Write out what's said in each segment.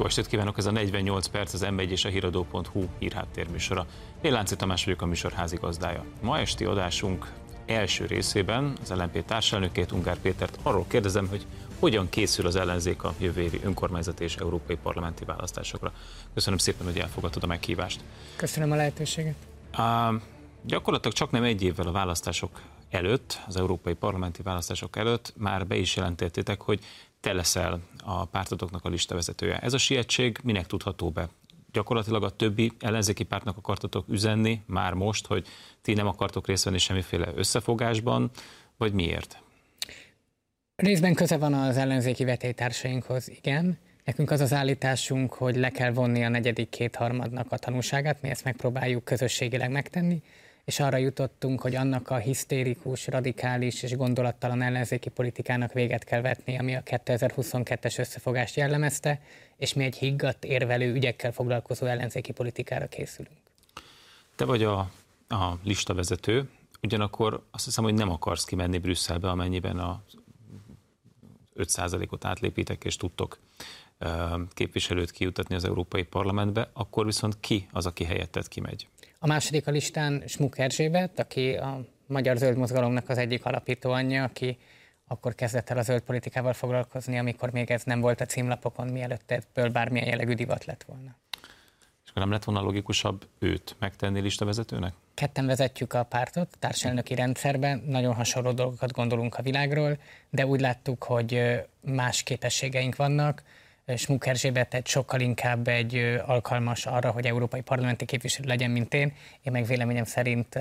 Jó estét kívánok, ez a 48 perc, az M1 és a híradó.hu hírháttérműsora. Lél Láncé Tamás vagyok, a műsor házigazdája. Ma esti adásunk első részében az LMP társelnökét, Ungár Pétert arról kérdezem, hogy hogyan készül az ellenzék a jövő évi önkormányzati és európai parlamenti választásokra. Köszönöm szépen, hogy elfogadtad a meghívást. Köszönöm a lehetőséget. Gyakorlatilag csak nem egy évvel a választások előtt, az európai parlamenti választások előtt már be is jelentettétek, hogy te leszel a pártotoknak a listavezetője. Ez a sietség minek tudható be? Gyakorlatilag a többi ellenzéki pártnak akartatok üzenni már most, hogy ti nem akartok részt venni semmiféle összefogásban, vagy miért? Részben köze van az ellenzéki vetélytársainkhoz, igen. Nekünk az az állításunk, hogy le kell vonni a negyedik kétharmadnak a tanulságát, mi ezt megpróbáljuk közösségileg megtenni, és arra jutottunk, hogy annak a hisztérikus, radikális és gondolattalan ellenzéki politikának véget kell vetni, ami a 2022-es összefogást jellemezte, és mi egy higgadt, érvelő, ügyekkel foglalkozó ellenzéki politikára készülünk. Te vagy a listavezető, ugyanakkor azt hiszem, hogy nem akarsz kimenni Brüsszelbe, amennyiben a 5%-ot átlépitek és tudtok képviselőt kijutatni az Európai Parlamentbe, akkor viszont ki az, aki helyetted kimegy? A második a listán Schmuck Erzsébet, aki a Magyar Zöld Mozgalomnak az egyik alapítóanyja, aki akkor kezdett el a zöld politikával foglalkozni, amikor még ez nem volt a címlapokon, mielőtt ebből bármilyen jellegű divat lett volna. És akkor nem lett volna logikusabb őt megtenni listavezetőnek? Ketten vezetjük a pártot társelnöki rendszerben, nagyon hasonló dolgokat gondolunk a világról, de úgy láttuk, hogy más képességeink vannak. Schmuck Erzsébetet sokkal inkább egy alkalmas arra, hogy európai parlamenti képviselő legyen, mint én. Én meg véleményem szerint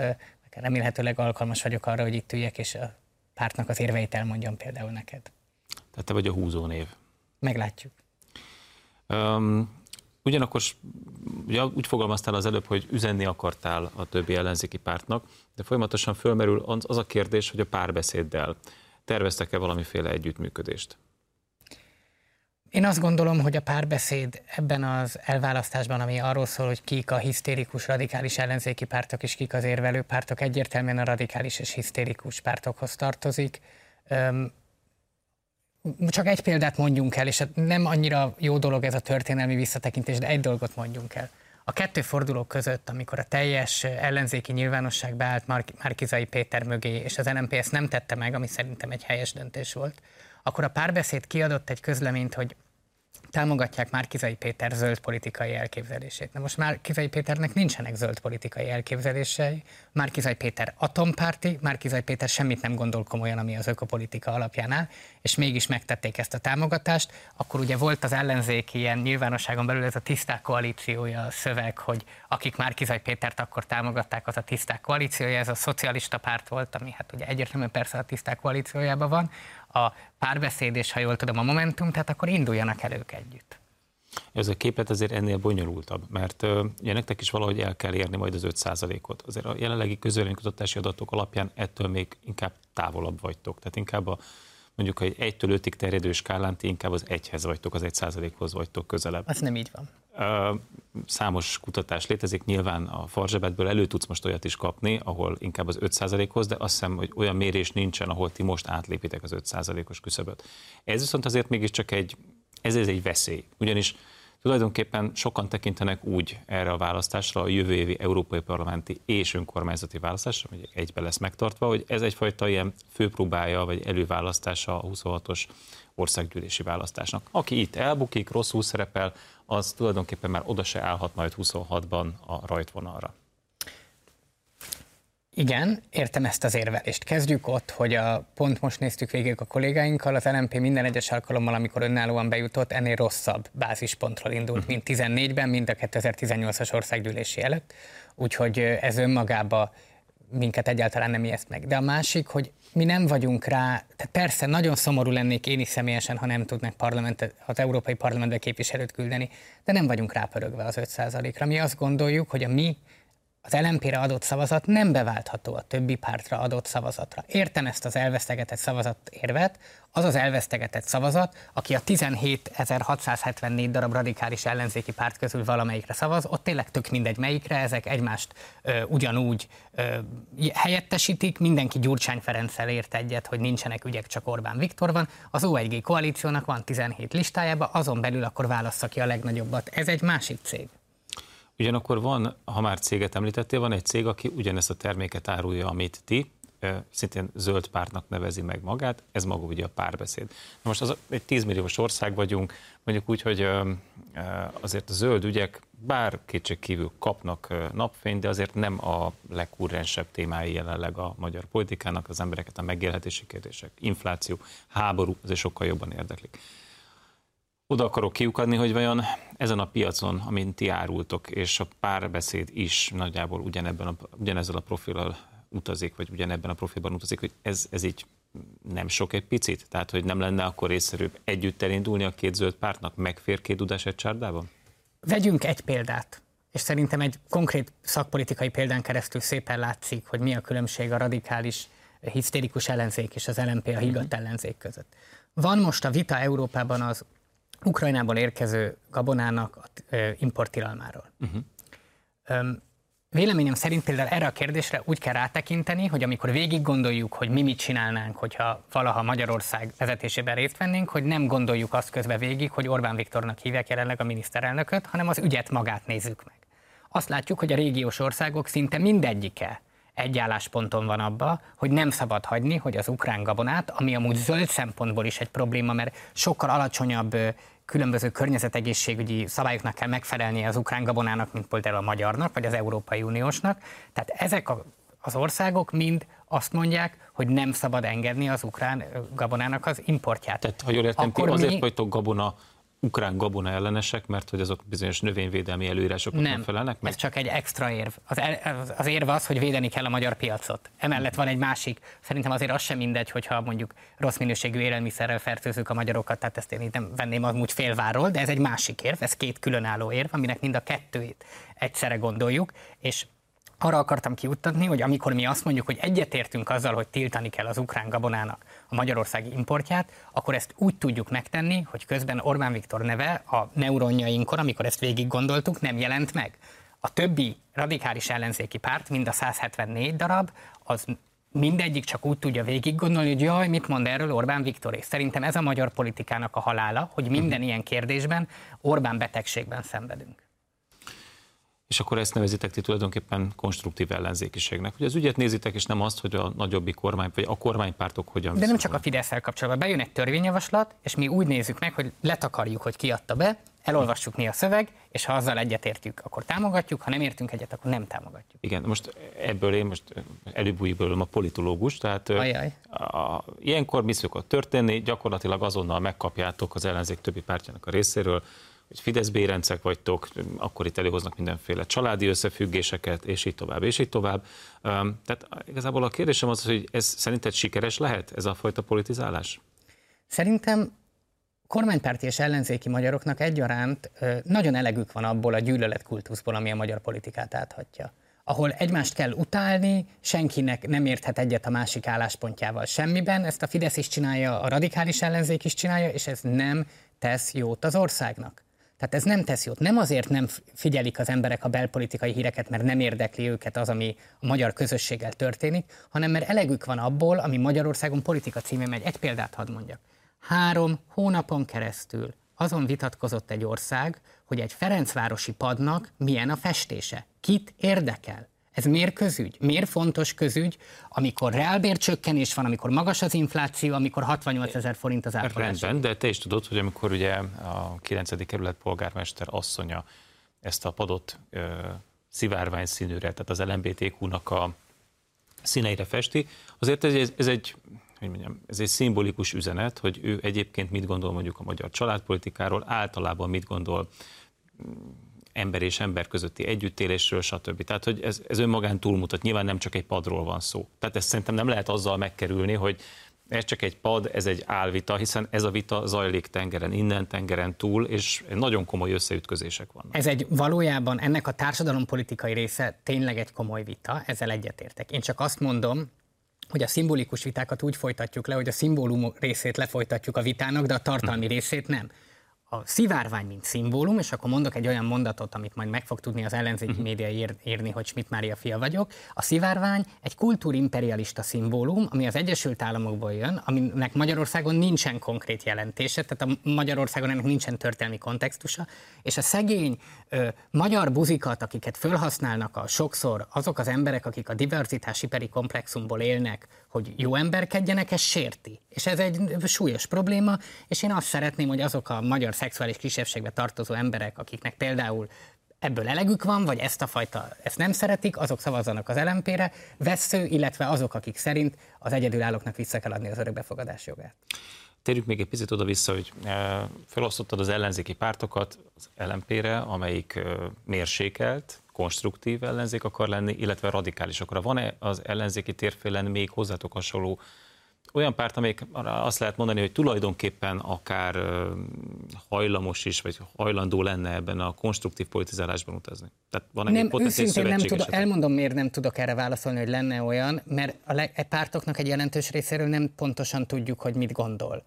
remélhetőleg alkalmas vagyok arra, hogy itt üljek, és a pártnak az érveit elmondjam például neked. Tehát te vagy a húzónév. Meglátjuk. Ugyanakkor ugye, úgy fogalmaztál az előbb, hogy üzenni akartál a többi ellenzéki pártnak, de folyamatosan fölmerül az a kérdés, hogy a párbeszéddel terveztek-e valamiféle együttműködést? Én azt gondolom, hogy a párbeszéd ebben az elválasztásban, ami arról szól, hogy kik a hisztérikus, radikális ellenzéki pártok és kik az érvelő pártok, egyértelműen a radikális és hisztérikus pártokhoz tartozik. Csak egy példát mondjunk el, és nem annyira jó dolog ez a történelmi visszatekintés, de egy dolgot mondjunk el. A kettő forduló között, amikor a teljes ellenzéki nyilvánosság beállt Márki-Zay Péter mögé, és az LMP ezt nem tette meg, ami szerintem egy helyes döntés volt, akkor a párbeszéd kiadott egy közleményt, hogy támogatják Márki-Zay Péter zöld politikai elképzelését. Na most Márki-Zay Péternek nincsenek zöld politikai elképzelései, Márki-Zay Péter atompárti, Márki-Zay Péter semmit nem gondol komolyan, ami az ökopolitika alapján áll, és mégis megtették ezt a támogatást. Akkor ugye volt az ellenzék ilyen nyilvánosságon belül ez a tiszták koalíciója a szöveg, hogy akik Márki-Zay Pétert akkor támogatták, az a tiszták koalíciója, ez a szocialista párt volt, ami hát ugye egyértelműen persze a tiszták koalíciójában van, a párbeszéd és, ha jól tudom, a Momentum, tehát akkor induljanak el ők együtt. Ez a képlet azért ennél bonyolultabb, mert ugye nektek is valahogy el kell érni majd az 5%-ot. Azért a jelenlegi közvéleménykutatási adatok alapján ettől még inkább távolabb vagytok. Tehát inkább mondjuk egy 1-től 5-ig terjedő skálán ti inkább az 1-hez vagytok, az 1%-hoz vagytok közelebb. Az nem így van. Számos kutatás létezik, nyilván a farzsebedből elő tudsz most olyat is kapni, ahol inkább az 5%-hoz, de azt hiszem, hogy olyan mérés nincsen, ahol ti most átlépitek az 5%-os küszöböt. Ez viszont azért mégiscsak ez egy veszély, ugyanis tulajdonképpen sokan tekintenek úgy erre a választásra, a jövő évi európai parlamenti és önkormányzati választásra, hogy egybe lesz megtartva, hogy ez egyfajta ilyen főpróbája vagy előválasztása a 26-os országgyűlési választásnak. Aki itt elbukik, rosszul szerepel, az tulajdonképpen már oda se állhat majd 26-ban a rajtvonalra. Igen, értem ezt az érvelést. Kezdjük ott, hogy pont most néztük végig a kollégáinkkal, az LMP minden egyes alkalommal, amikor önállóan bejutott, ennél rosszabb bázispontról indult, mint 14-ben, mint a 2018-as országgyűlési előtt, úgyhogy ez önmagában minket egyáltalán nem ijeszt meg. De a másik, hogy mi nem vagyunk rá, tehát persze nagyon szomorú lennék én is személyesen, ha nem tudnak az Európai Parlamentbe képviselőt küldeni, de nem vagyunk rápörögve az 5%-ra. Mi azt gondoljuk, hogy a mi az LMP-re adott szavazat nem beváltható a többi pártra adott szavazatra. Értem ezt az elvesztegetett szavazat érvet, az az elvesztegetett szavazat, aki a 17.674 darab radikális ellenzéki párt közül valamelyikre szavaz, ott tényleg tök mindegy melyikre, ezek egymást ugyanúgy helyettesítik, mindenki Gyurcsány Ferenccel ért egyet, hogy nincsenek ügyek, csak Orbán Viktor van, az O1G koalíciónak van 17 listájában, azon belül akkor válassza ki a legnagyobbat, ez egy másik cég. Ugyanakkor van, ha már céget említettél, van egy cég, aki ugyanezt a terméket árulja, amit ti, szintén zöld pártnak nevezi meg magát, ez maga ugye a Párbeszéd. Na most az egy 10 milliós ország vagyunk, mondjuk úgy, hogy azért a zöld ügyek bár kétségkívül kapnak napfényt, de azért nem a legkurrensebb témái jelenleg a magyar politikának, az embereket a megélhetési kérdések, infláció, háború, azért sokkal jobban érdeklik. Oda akarok kiukadni, hogy vajon ezen a piacon, amin ti árultok, és a Párbeszéd is nagyjából ugyanezzel a profillal utazik, vagy ugyanebben a profilban utazik, hogy ez így nem sok egy picit? Tehát, hogy nem lenne akkor észszerűbb együtt elindulni a két zöld pártnak? Megfér két dudás egy csárdában? Vegyünk egy példát, és szerintem egy konkrét szakpolitikai példán keresztül szépen látszik, hogy mi a különbség a radikális, hisztérikus ellenzék és az LMP a higgadt ellenzék között. Van most a vita Európában az Ukrajnából érkező gabonának importtilalmáról. Véleményem szerint például erre a kérdésre úgy kell rátekinteni, hogy amikor végig gondoljuk, hogy mi mit csinálnánk, hogyha valaha Magyarország vezetésében részt vennénk, hogy nem gondoljuk azt közben végig, hogy Orbán Viktornak hívják jelenleg a miniszterelnököt, hanem az ügyet magát nézzük meg. Azt látjuk, hogy a régiós országok szinte mindegyike egy állásponton van abba, hogy nem szabad hagyni, hogy az ukrán gabonát, ami amúgy zöld szempontból is egy probléma, mert sokkal alacsonyabb különböző környezetegészségügyi szabályoknak kell megfelelnie az ukrán gabonának, mint például a magyarnak, vagy az Európai Uniósnak. Tehát ezek az országok mind azt mondják, hogy nem szabad engedni az ukrán gabonának az importját. Tehát, ha jól értem, azért vagytok ukrán gabona ellenesek, mert hogy azok bizonyos növényvédelmi előírásoknak nem felelnek meg? Ez csak egy extra érv. Az érv az, hogy védeni kell a magyar piacot. Emellett van egy másik, szerintem azért az sem mindegy, hogyha mondjuk rossz minőségű élelmiszerrel fertőzzük a magyarokat, tehát ezt én így nem venném amúgy félváról, de ez egy másik érv, ez két különálló érv, aminek mind a kettőjét egyszerre gondoljuk, és arra akartam kiuttatni, hogy amikor mi azt mondjuk, hogy egyetértünk azzal, hogy tiltani kell az ukrán gabonának a magyarországi importját, akkor ezt úgy tudjuk megtenni, hogy közben Orbán Viktor neve a neuronjainkon, amikor ezt végig gondoltuk, nem jelent meg. A többi radikális ellenzéki párt, mind a 174 darab, az mindegyik csak úgy tudja végig gondolni, hogy jaj, mit mond erről Orbán Viktor, és szerintem ez a magyar politikának a halála, hogy minden ilyen kérdésben Orbán betegségben szenvedünk. És akkor ezt nevezitek ti tulajdonképpen konstruktív ellenzékiségnek. Hogy az ügyet nézitek, és nem azt, hogy a nagyobbi kormány, vagy a kormánypártok hogyan... De nem csak a Fidesz-szel kapcsolatban. Bejön egy törvényjavaslat, és mi úgy nézzük meg, hogy letakarjuk, hogy ki adta be, elolvassuk, mi a szöveg, és ha azzal egyetértjük, akkor támogatjuk, ha nem értünk egyet, akkor nem támogatjuk. Igen, most ebből én most előbb-újból a politológus, tehát ilyenkor mi szokott történni, gyakorlatilag azonnal megkapjátok az ellenzék többi pártjának a részéről, hogy Fidesz bérencek vagytok, akkor itt előhoznak mindenféle családi összefüggéseket, és így tovább, és így tovább. Tehát igazából a kérdésem az, hogy ez szerinted sikeres lehet, ez a fajta politizálás? Szerintem kormánypárti és ellenzéki magyaroknak egyaránt nagyon elegük van abból a gyűlöletkultuszból, ami a magyar politikát áthatja. Ahol egymást kell utálni, senkinek nem érthet egyet a másik álláspontjával semmiben, ezt a Fidesz is csinálja, a radikális ellenzék is csinálja, és ez nem tesz jót az országnak. Tehát ez nem tesz jót. Nem azért nem figyelik az emberek a belpolitikai híreket, mert nem érdekli őket az, ami a magyar közösséggel történik, hanem mert elegük van abból, ami Magyarországon politika címén megy. Egy példát hadd mondjak. 3 hónapon keresztül azon vitatkozott egy ország, hogy egy ferencvárosi padnak milyen a festése. Kit érdekel? Ez miért közügy? Miért fontos közügy, amikor reálbércsökkenés van, amikor magas az infláció, amikor 68 000 forint az ápolás? Rendben, de te is tudod, hogy amikor ugye a 9. kerület polgármester asszonya ezt a padot szivárvány színűre, tehát az LMBTQ-nak a színeire festi, azért ez egy szimbolikus üzenet, hogy ő egyébként mit gondol mondjuk a magyar családpolitikáról, általában mit gondol ember és ember közötti együttélésről, stb. Tehát, hogy ez önmagán túlmutat, nyilván nem csak egy padról van szó. Tehát ezt szerintem nem lehet azzal megkerülni, hogy ez csak egy pad, ez egy álvita, hiszen ez a vita zajlik tengeren, innen tengeren túl, és nagyon komoly összeütközések vannak. Ez egy valójában ennek a társadalompolitikai része tényleg egy komoly vita, ezzel egyetértek. Én csak azt mondom, hogy a szimbolikus vitákat úgy folytatjuk le, hogy a szimbólum részét lefolytatjuk a vitának, de a tartalmi részét nem. A szivárvány, mint szimbólum, és akkor mondok egy olyan mondatot, amit majd meg fog tudni az ellenzéki média írni, hogy Schmidt Mária fia vagyok. A szivárvány egy kultúrimperialista szimbólum, ami az Egyesült Államokból jön, aminek Magyarországon nincsen konkrét jelentése, tehát a Magyarországon ennek nincsen történelmi kontextusa, és a szegény magyar buzikat, akiket fölhasználnak sokszor azok az emberek, akik a diversitás-hiperi komplexumból élnek, hogy jó emberkedjenek, ez sérti. És ez egy súlyos probléma, és én azt szeretném, hogy azok a magyar szexuális kisebbségbe tartozó emberek, akiknek például ebből elegük van, vagy ezt nem szeretik, azok szavazzanak az LMP-re, vessző, illetve azok, akik szerint az egyedülállóknak vissza kell adni az örökbefogadás jogát. Térjük még egy picit oda-vissza, hogy felosztottad az ellenzéki pártokat az LMP-re, amelyik mérsékelt, konstruktív ellenzék akar lenni, illetve radikálisokra. Van-e az ellenzéki térfélen még hozzátok hasonló olyan párt, amelyik azt lehet mondani, hogy tulajdonképpen akár hajlamos is, vagy hajlandó lenne ebben a konstruktív politizálásban utazni? Tehát van egy potenciális szövetséges? Elmondom, miért nem tudok erre válaszolni, hogy lenne olyan, mert a pártoknak egy jelentős részéről nem pontosan tudjuk, hogy mit gondol.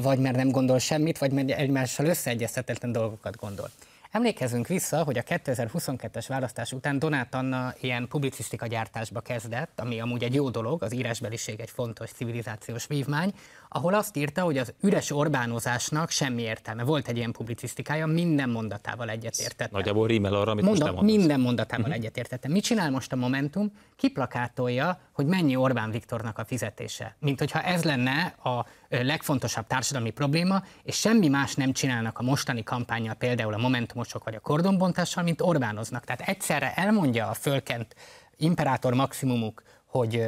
Vagy mert nem gondol semmit, vagy mert egymással összeegyeztetetlen dolgokat gondol. Emlékezzünk vissza, hogy a 2022-es választás után Donát Anna ilyen publicisztika gyártásba kezdett, ami amúgy egy jó dolog, az írásbeliség egy fontos civilizációs vívmány, ahol azt írta, hogy az üres Orbánozásnak semmi értelme. Volt egy ilyen publicisztikája, minden mondatával egyetértette. Nagyjából rímel arra, amit most nem mondasz. Minden mondatával egyetértette. Mit csinál most a Momentum? Kiplakátolja, hogy mennyi Orbán Viktornak a fizetése. Mint hogyha ez lenne a legfontosabb társadalmi probléma, és semmi más nem csinálnak a mostani kampánnyal, például a Momentumosok vagy a kordonbontással, mint Orbánoznak. Tehát egyszerre elmondja a fölkent imperátor maximumuk, hogy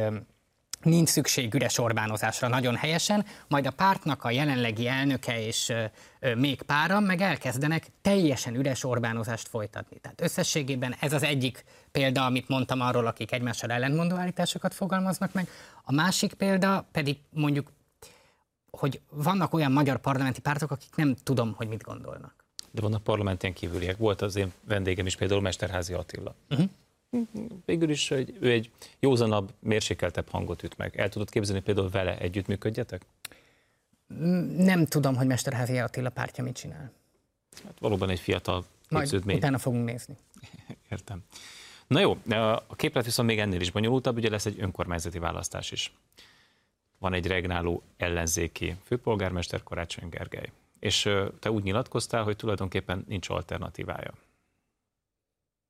nincs szükség üres Orbánozásra, nagyon helyesen, majd a pártnak a jelenlegi elnöke és még páran meg elkezdenek teljesen üres Orbánozást folytatni. Tehát összességében ez az egyik példa, amit mondtam arról, akik egymással ellentmondó állításokat fogalmaznak meg. A másik példa pedig mondjuk, hogy vannak olyan magyar parlamenti pártok, akik nem tudom, hogy mit gondolnak. De vannak parlamenten kívüliek. Volt az én vendégem is például Mesterházy Attila. Végül is ő egy józanabb, mérsékeltebb hangot üt meg. El tudod képzelni, például vele együttműködjetek? Nem tudom, hogy Mesterházy Attila pártja mit csinál. Hát valóban egy fiatal képződmény. Majd utána fogunk nézni. Értem. Na jó, a képlet viszont még ennél is bonyolultabb, ugye lesz egy önkormányzati választás is. Van egy regnáló ellenzéki főpolgármester, Karácsony Gergely. És te úgy nyilatkoztál, hogy tulajdonképpen nincs alternatívája.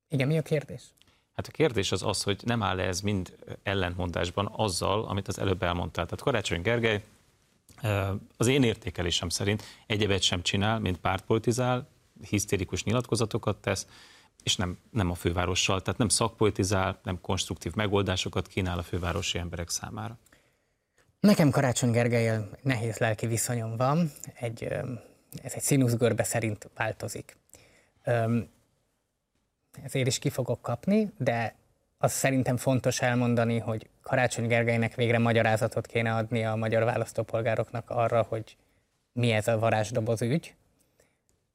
Igen, mi a kérdés? Hát a kérdés az az, hogy nem áll-e ez mind ellentmondásban azzal, amit az előbb elmondtál. Tehát Karácsony Gergely az én értékelésem szerint egyebet sem csinál, mint pártpolitizál, hisztérikus nyilatkozatokat tesz, és nem a fővárossal, tehát nem szakpolitizál, nem konstruktív megoldásokat kínál a fővárosi emberek számára. Nekem Karácsony Gergely nehéz lelki viszonyom van, ez egy színuszgörbe szerint változik. Ezért is ki fogok kapni, de az szerintem fontos elmondani, hogy Karácsony Gergelynek végre magyarázatot kéne adni a magyar választópolgároknak arra, hogy mi ez a varázsdoboz ügy.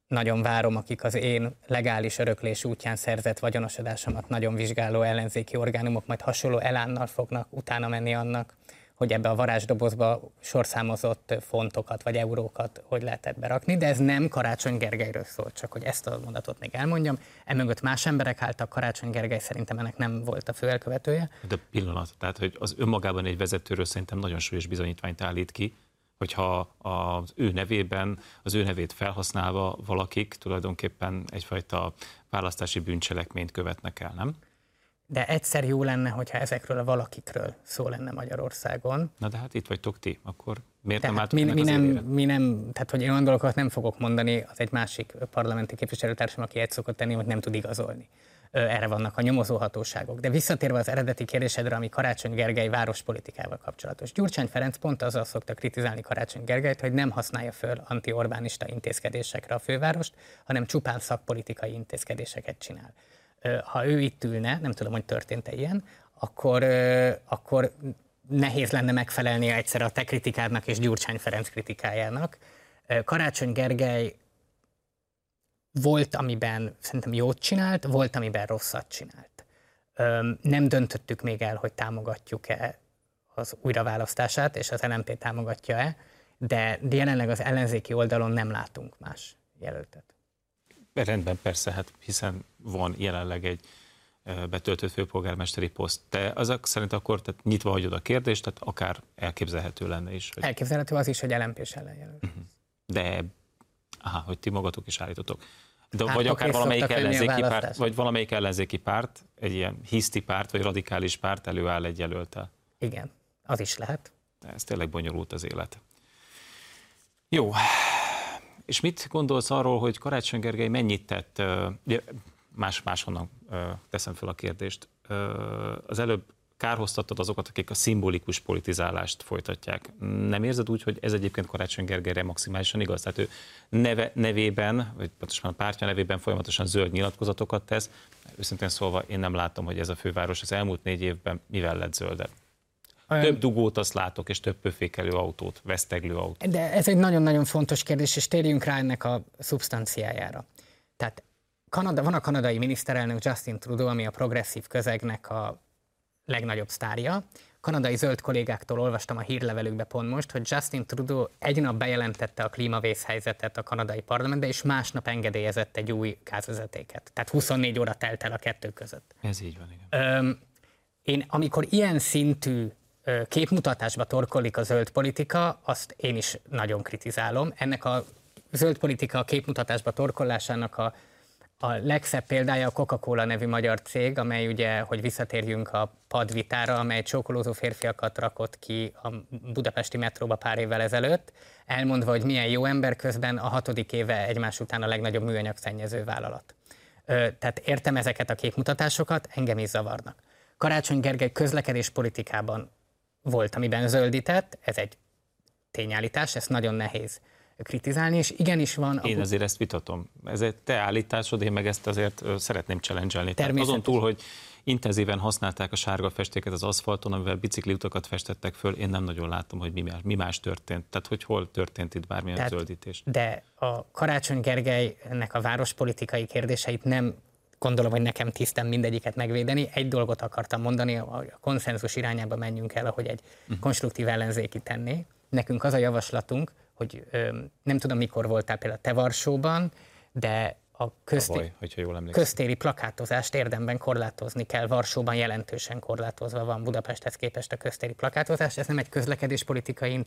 Nagyon várom, akik az én legális öröklés útján szerzett vagyonosodásomat nagyon vizsgáló ellenzéki orgánumok majd hasonló elánnal fognak utána menni annak, hogy ebbe a varázsdobozba sorszámozott fontokat vagy eurókat hogy lehetett berakni, de ez nem Karácsony Gergelyről szól, csak hogy ezt a mondatot még elmondjam. Emögött más emberek álltak, Karácsony Gergely szerintem ennek nem volt a fő elkövetője. De pillanat, tehát hogy az önmagában egy vezetőről szerintem nagyon súlyos bizonyítványt állít ki, hogyha az ő nevében, az ő nevét felhasználva valakik tulajdonképpen egyfajta választási bűncselekményt követnek el, nem? De egyszer jó lenne, hogyha ezekről a valakikről szó lenne Magyarországon. Na de hát itt vagytok ti, akkor miért tehát nem álltok ennek az élére? Tehát hogy én olyan dolgokat nem fogok mondani, az egy másik parlamenti képviselőtársam, aki egy szokott tenni, hogy nem tud igazolni. Erre vannak a nyomozóhatóságok. De visszatérve az eredeti kérdésedre, ami Karácsony Gergely várospolitikával kapcsolatos. Gyurcsány Ferenc pont azzal szokta kritizálni Karácsony Gergelyt, hogy nem használja föl anti-orbánista intézkedésekre a fővárost, hanem csupán szakpolitikai intézkedéseket csinál. Ha ő itt ülne, nem tudom, hogy történt-e ilyen, akkor nehéz lenne megfelelnie egyszer a te kritikádnak és Gyurcsány Ferenc kritikájának. Karácsony Gergely volt, amiben szerintem jót csinált, volt, amiben rosszat csinált. Nem döntöttük még el, hogy támogatjuk-e az újraválasztását, és az LMP támogatja-e, de jelenleg az ellenzéki oldalon nem látunk más jelöltet. Rendben, persze, hát hiszen van jelenleg egy betöltött főpolgármesteri poszt. Te azok szerint akkor tehát nyitva hagyod a kérdést, tehát akár elképzelhető lenne is. Hogy... Elképzelhető az is, hogy LMP-s ellenjelölt. De, hogy ti magatok is állítotok. De, vagy akár valamelyik ellenzéki párt, vagy valamelyik ellenzéki párt, egy ilyen hiszti párt, vagy radikális párt előáll egy jelölttel. Igen, az is lehet. Ez tényleg bonyolult az élet. Jó. És mit gondolsz arról, hogy Karácsony Gergely mennyit tett, máshonnan teszem fel a kérdést, az előbb kárhoztattad azokat, akik a szimbolikus politizálást folytatják. Nem érzed úgy, hogy ez egyébként Karácsony Gergelyre maximálisan igaz? Tehát ő nevében, vagy pontosan a pártja nevében folyamatosan zöld nyilatkozatokat tesz. Őszintén szólva én nem látom, hogy ez a főváros az elmúlt 4 évben mivel lett zöldebb. Több dugót azt látok, és több pöfékelő autót, veszteglő autót. De ez egy nagyon-nagyon fontos kérdés, és térjünk rá ennek a szubstanciájára. Tehát van a kanadai miniszterelnök Justin Trudeau, ami a progresszív közegnek a legnagyobb sztárja. Kanadai zöld kollégáktól olvastam a hírlevelükbe pont most, hogy Justin Trudeau egy nap bejelentette a klímavészhelyzetet a kanadai parlamentbe, és másnap engedélyezett egy új gázvezetéket. Tehát 24 óra telt el a kettő között. Ez így van, igen. Én amikor ilyen szintű képmutatásba torkollik a zöld politika, azt én is nagyon kritizálom. Ennek a zöld politika képmutatásba torkollásának a legszebb példája a Coca-Cola nevű magyar cég, amely ugye, hogy visszatérjünk a padvitára, amely csókolózó férfiakat rakott ki a budapesti metróba pár évvel ezelőtt, elmondva, hogy milyen jó ember, közben a 6. éve egymás után a legnagyobb műanyag szennyező vállalat. Tehát értem ezeket a képmutatásokat, engem is zavarnak. Karácsony Gergely közlekedés politikában volt, amiben zöldített, ez egy tényállítás, ez nagyon nehéz kritizálni, és igenis van... Én azért ezt vitatom. Ez egy te állításod, én meg ezt azért szeretném challenge-elni. Azon túl, hogy intenzíven használták a sárga festéket az aszfalton, amivel bicikliutakat festettek föl, én nem nagyon látom, hogy mi más történt. Tehát, hogy hol történt itt bármilyen zöldítés. De a Karácsony Gergelynek a várospolitikai kérdéseit nem gondolom, hogy nekem tisztem mindegyiket megvédeni. Egy dolgot akartam mondani, a konszenzus irányába menjünk el, ahogy egy konstruktív ellenzéki tenné. Nekünk az a javaslatunk, hogy nem tudom, mikor voltál például te Varsóban, de a köztéri plakátozást érdemben korlátozni kell. Varsóban jelentősen korlátozva van Budapesthez képest a köztéri plakátozás. Ez nem egy közlekedéspolitikai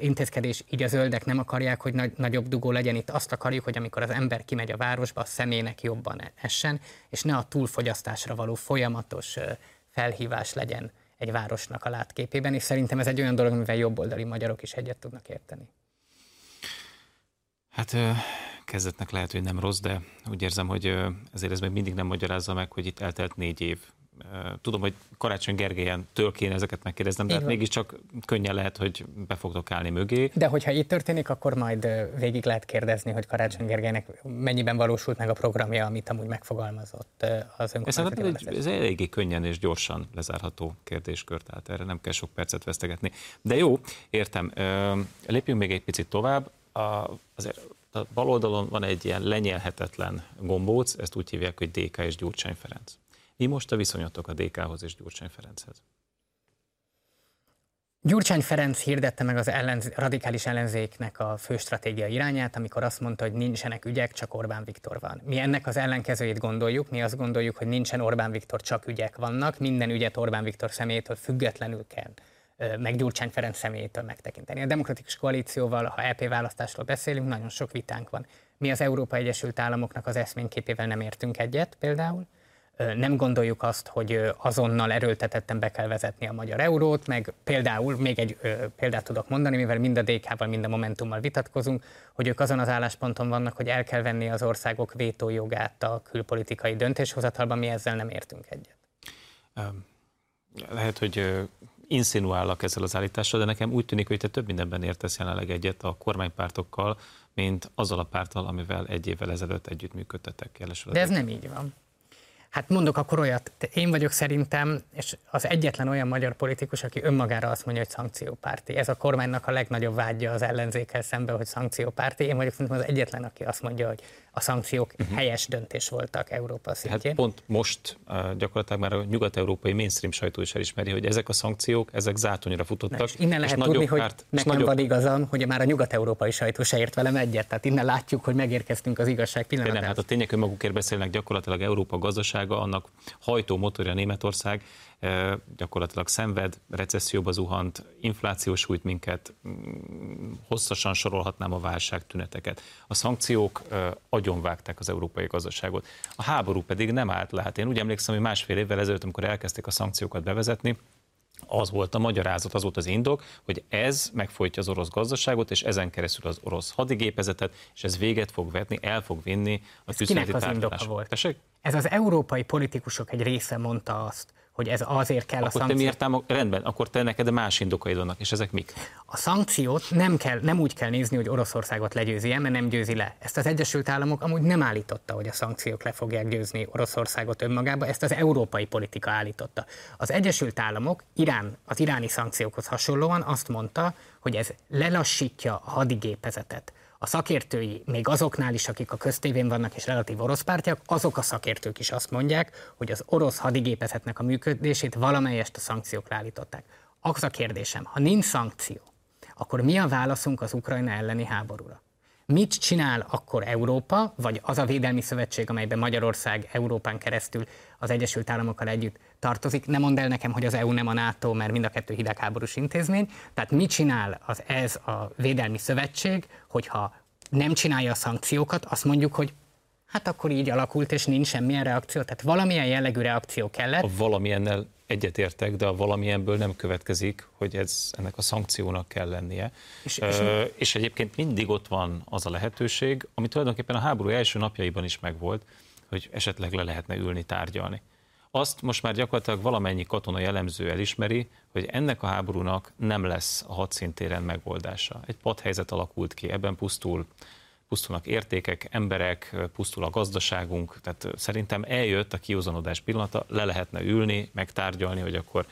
intézkedés, így a zöldek nem akarják, hogy nagyobb dugó legyen itt. Azt akarjuk, hogy amikor az ember kimegy a városba, a személynek jobban essen, és ne a túlfogyasztásra való folyamatos felhívás legyen egy városnak a látképében, és szerintem ez egy olyan dolog, amivel jobboldali magyarok is egyet tudnak érteni. Hát kezdetnek lehet, hogy nem rossz, de úgy érzem, hogy ezért ez még mindig nem magyarázza meg, hogy itt eltelt 4 év. Tudom, hogy Karácsony Gergelyen-től kéne ezeket megkérdeznem, de hát mégiscsak könnyen lehet, hogy be fogtok állni mögé. De hogyha így történik, akkor majd végig lehet kérdezni, hogy Karácsony Gergelynek mennyiben valósult meg a programja, amit amúgy megfogalmazott az önkormányzati. Ez eléggé könnyen és gyorsan lezárható kérdéskör, tehát erre nem kell sok percet vesztegetni. De jó, értem. Lépjünk még egy picit tovább. A bal oldalon van egy ilyen lenyelhetetlen gombóc, ezt úgy hívják, hogy DK és Gyurcsány Ferenc. Mi most a viszonyatok a DK-hoz és Gyurcsány Ferenchez? Gyurcsány Ferenc hirdette meg az radikális ellenzéknek a fő stratégia irányát, amikor azt mondta, hogy nincsenek ügyek, csak Orbán Viktor van. Mi ennek az ellenkezőjét gondoljuk, mi azt gondoljuk, hogy nincsen Orbán Viktor, csak ügyek vannak, minden ügyet Orbán Viktor személyétől függetlenül kell, meg Gyurcsány Ferenc személyétől megtekinteni. A demokratikus koalícióval, ha EP választásról beszélünk, nagyon sok vitánk van. Mi az Európa Egyesült Államoknak az eszményképével nem értünk egyet például. Nem gondoljuk azt, hogy azonnal erőltetetten be kell vezetni a magyar eurót, meg például, még egy példát tudok mondani, mivel mind a DK-val, mind a Momentummal vitatkozunk, hogy ők azon az állásponton vannak, hogy el kell venni az országok vétójogát a külpolitikai döntéshozatalban, mi ezzel nem értünk egyet. Lehet, hogy inszinuálnak ezzel az állítással, de nekem úgy tűnik, hogy te több mindenben értesz jelenleg egyet a kormánypártokkal, mint azzal a párttal, amivel 1 évvel ezelőtt együttműködtetek. De ez nem így van. Hát mondok akkor olyat, én vagyok szerintem, és az egyetlen olyan magyar politikus, aki önmagára azt mondja, hogy szankciópárti. Ez a kormánynak a legnagyobb vágya az ellenzékkel szemben, hogy szankciópárti. Én vagyok szerintem az egyetlen, aki azt mondja, hogy a szankciók helyes döntés voltak Európa szintjén. Hát pont most gyakorlatilag már a nyugat-európai mainstream sajtó is elismeri, hogy ezek a szankciók, ezek zátonyra futottak. Na, és innen lehet tudni, hogy nekem van igazam, hogy már a nyugat-európai sajtó se ért velem egyet. Tehát innen látjuk, hogy megérkeztünk az igazság pillanatához. Hát a tények önmagukért beszélnek, gyakorlatilag Európa gazdasága, annak hajtó motorja Németország gyakorlatilag szenved, recesszióba zuhant, infláció sújt minket, hosszasan sorolhatnám a válság tüneteket. A szankciók agyonvágták az európai gazdaságot. A háború pedig nem állt le. Hát én úgy emlékszem, hogy másfél évvel ezelőtt, amikor elkezdték a szankciókat bevezetni, az volt a magyarázat, az volt az indok, hogy ez megfojtja az orosz gazdaságot, és ezen keresztül az orosz hadigépezetet, és ez véget fog vetni, el fog vinni a tűzszüneti tárgyalások. Ez az európai politikusok egy része mondta azt, hogy ez azért kell akkor a szankció. Te miért rendben, akkor te neked más indokaid vannak, és ezek mik? A szankciót nem úgy kell nézni, hogy Oroszországot legyőzi, mert nem győzi le. Ezt az Egyesült Államok amúgy nem állította, hogy a szankciók le fogják győzni Oroszországot önmagába, ezt az európai politika állította. Az Egyesült Államok az iráni szankciókhoz hasonlóan azt mondta, hogy ez lelassítja a hadigépezetet. A szakértői, még azoknál is, akik a köztévén vannak és relatív orosz pártiak, azok a szakértők is azt mondják, hogy az orosz hadigépezetnek a működését valamelyest a szankciók állították. Az a kérdésem, ha nincs szankció, akkor mi a válaszunk az Ukrajna elleni háborúra? Mit csinál akkor Európa, vagy az a védelmi szövetség, amelyben Magyarország Európán keresztül az Egyesült Államokkal együtt tartozik? Ne mondd el nekem, hogy az EU nem a NATO, mert mind a kettő hidegháborús intézmény. Tehát mit csinál ez a védelmi szövetség, hogyha nem csinálja a szankciókat, azt mondjuk, hogy hát akkor így alakult, és nincs semmilyen reakció. Tehát valamilyen jellegű reakció kellett. A valamilyennel egyetértek, de a valamilyenből nem következik, hogy ennek a szankciónak kell lennie. És egyébként mindig ott van az a lehetőség, ami tulajdonképpen a háború első napjaiban is megvolt, hogy esetleg le lehetne ülni, tárgyalni. Azt most már gyakorlatilag valamennyi katonai elemző elismeri, hogy ennek a háborúnak nem lesz a hadszintéren megoldása. Egy padhelyzet alakult ki, ebben pusztulnak értékek, emberek, pusztul a gazdaságunk, tehát szerintem eljött a kiúzanodás pillanata, le lehetne ülni, megtárgyalni, hogy akkor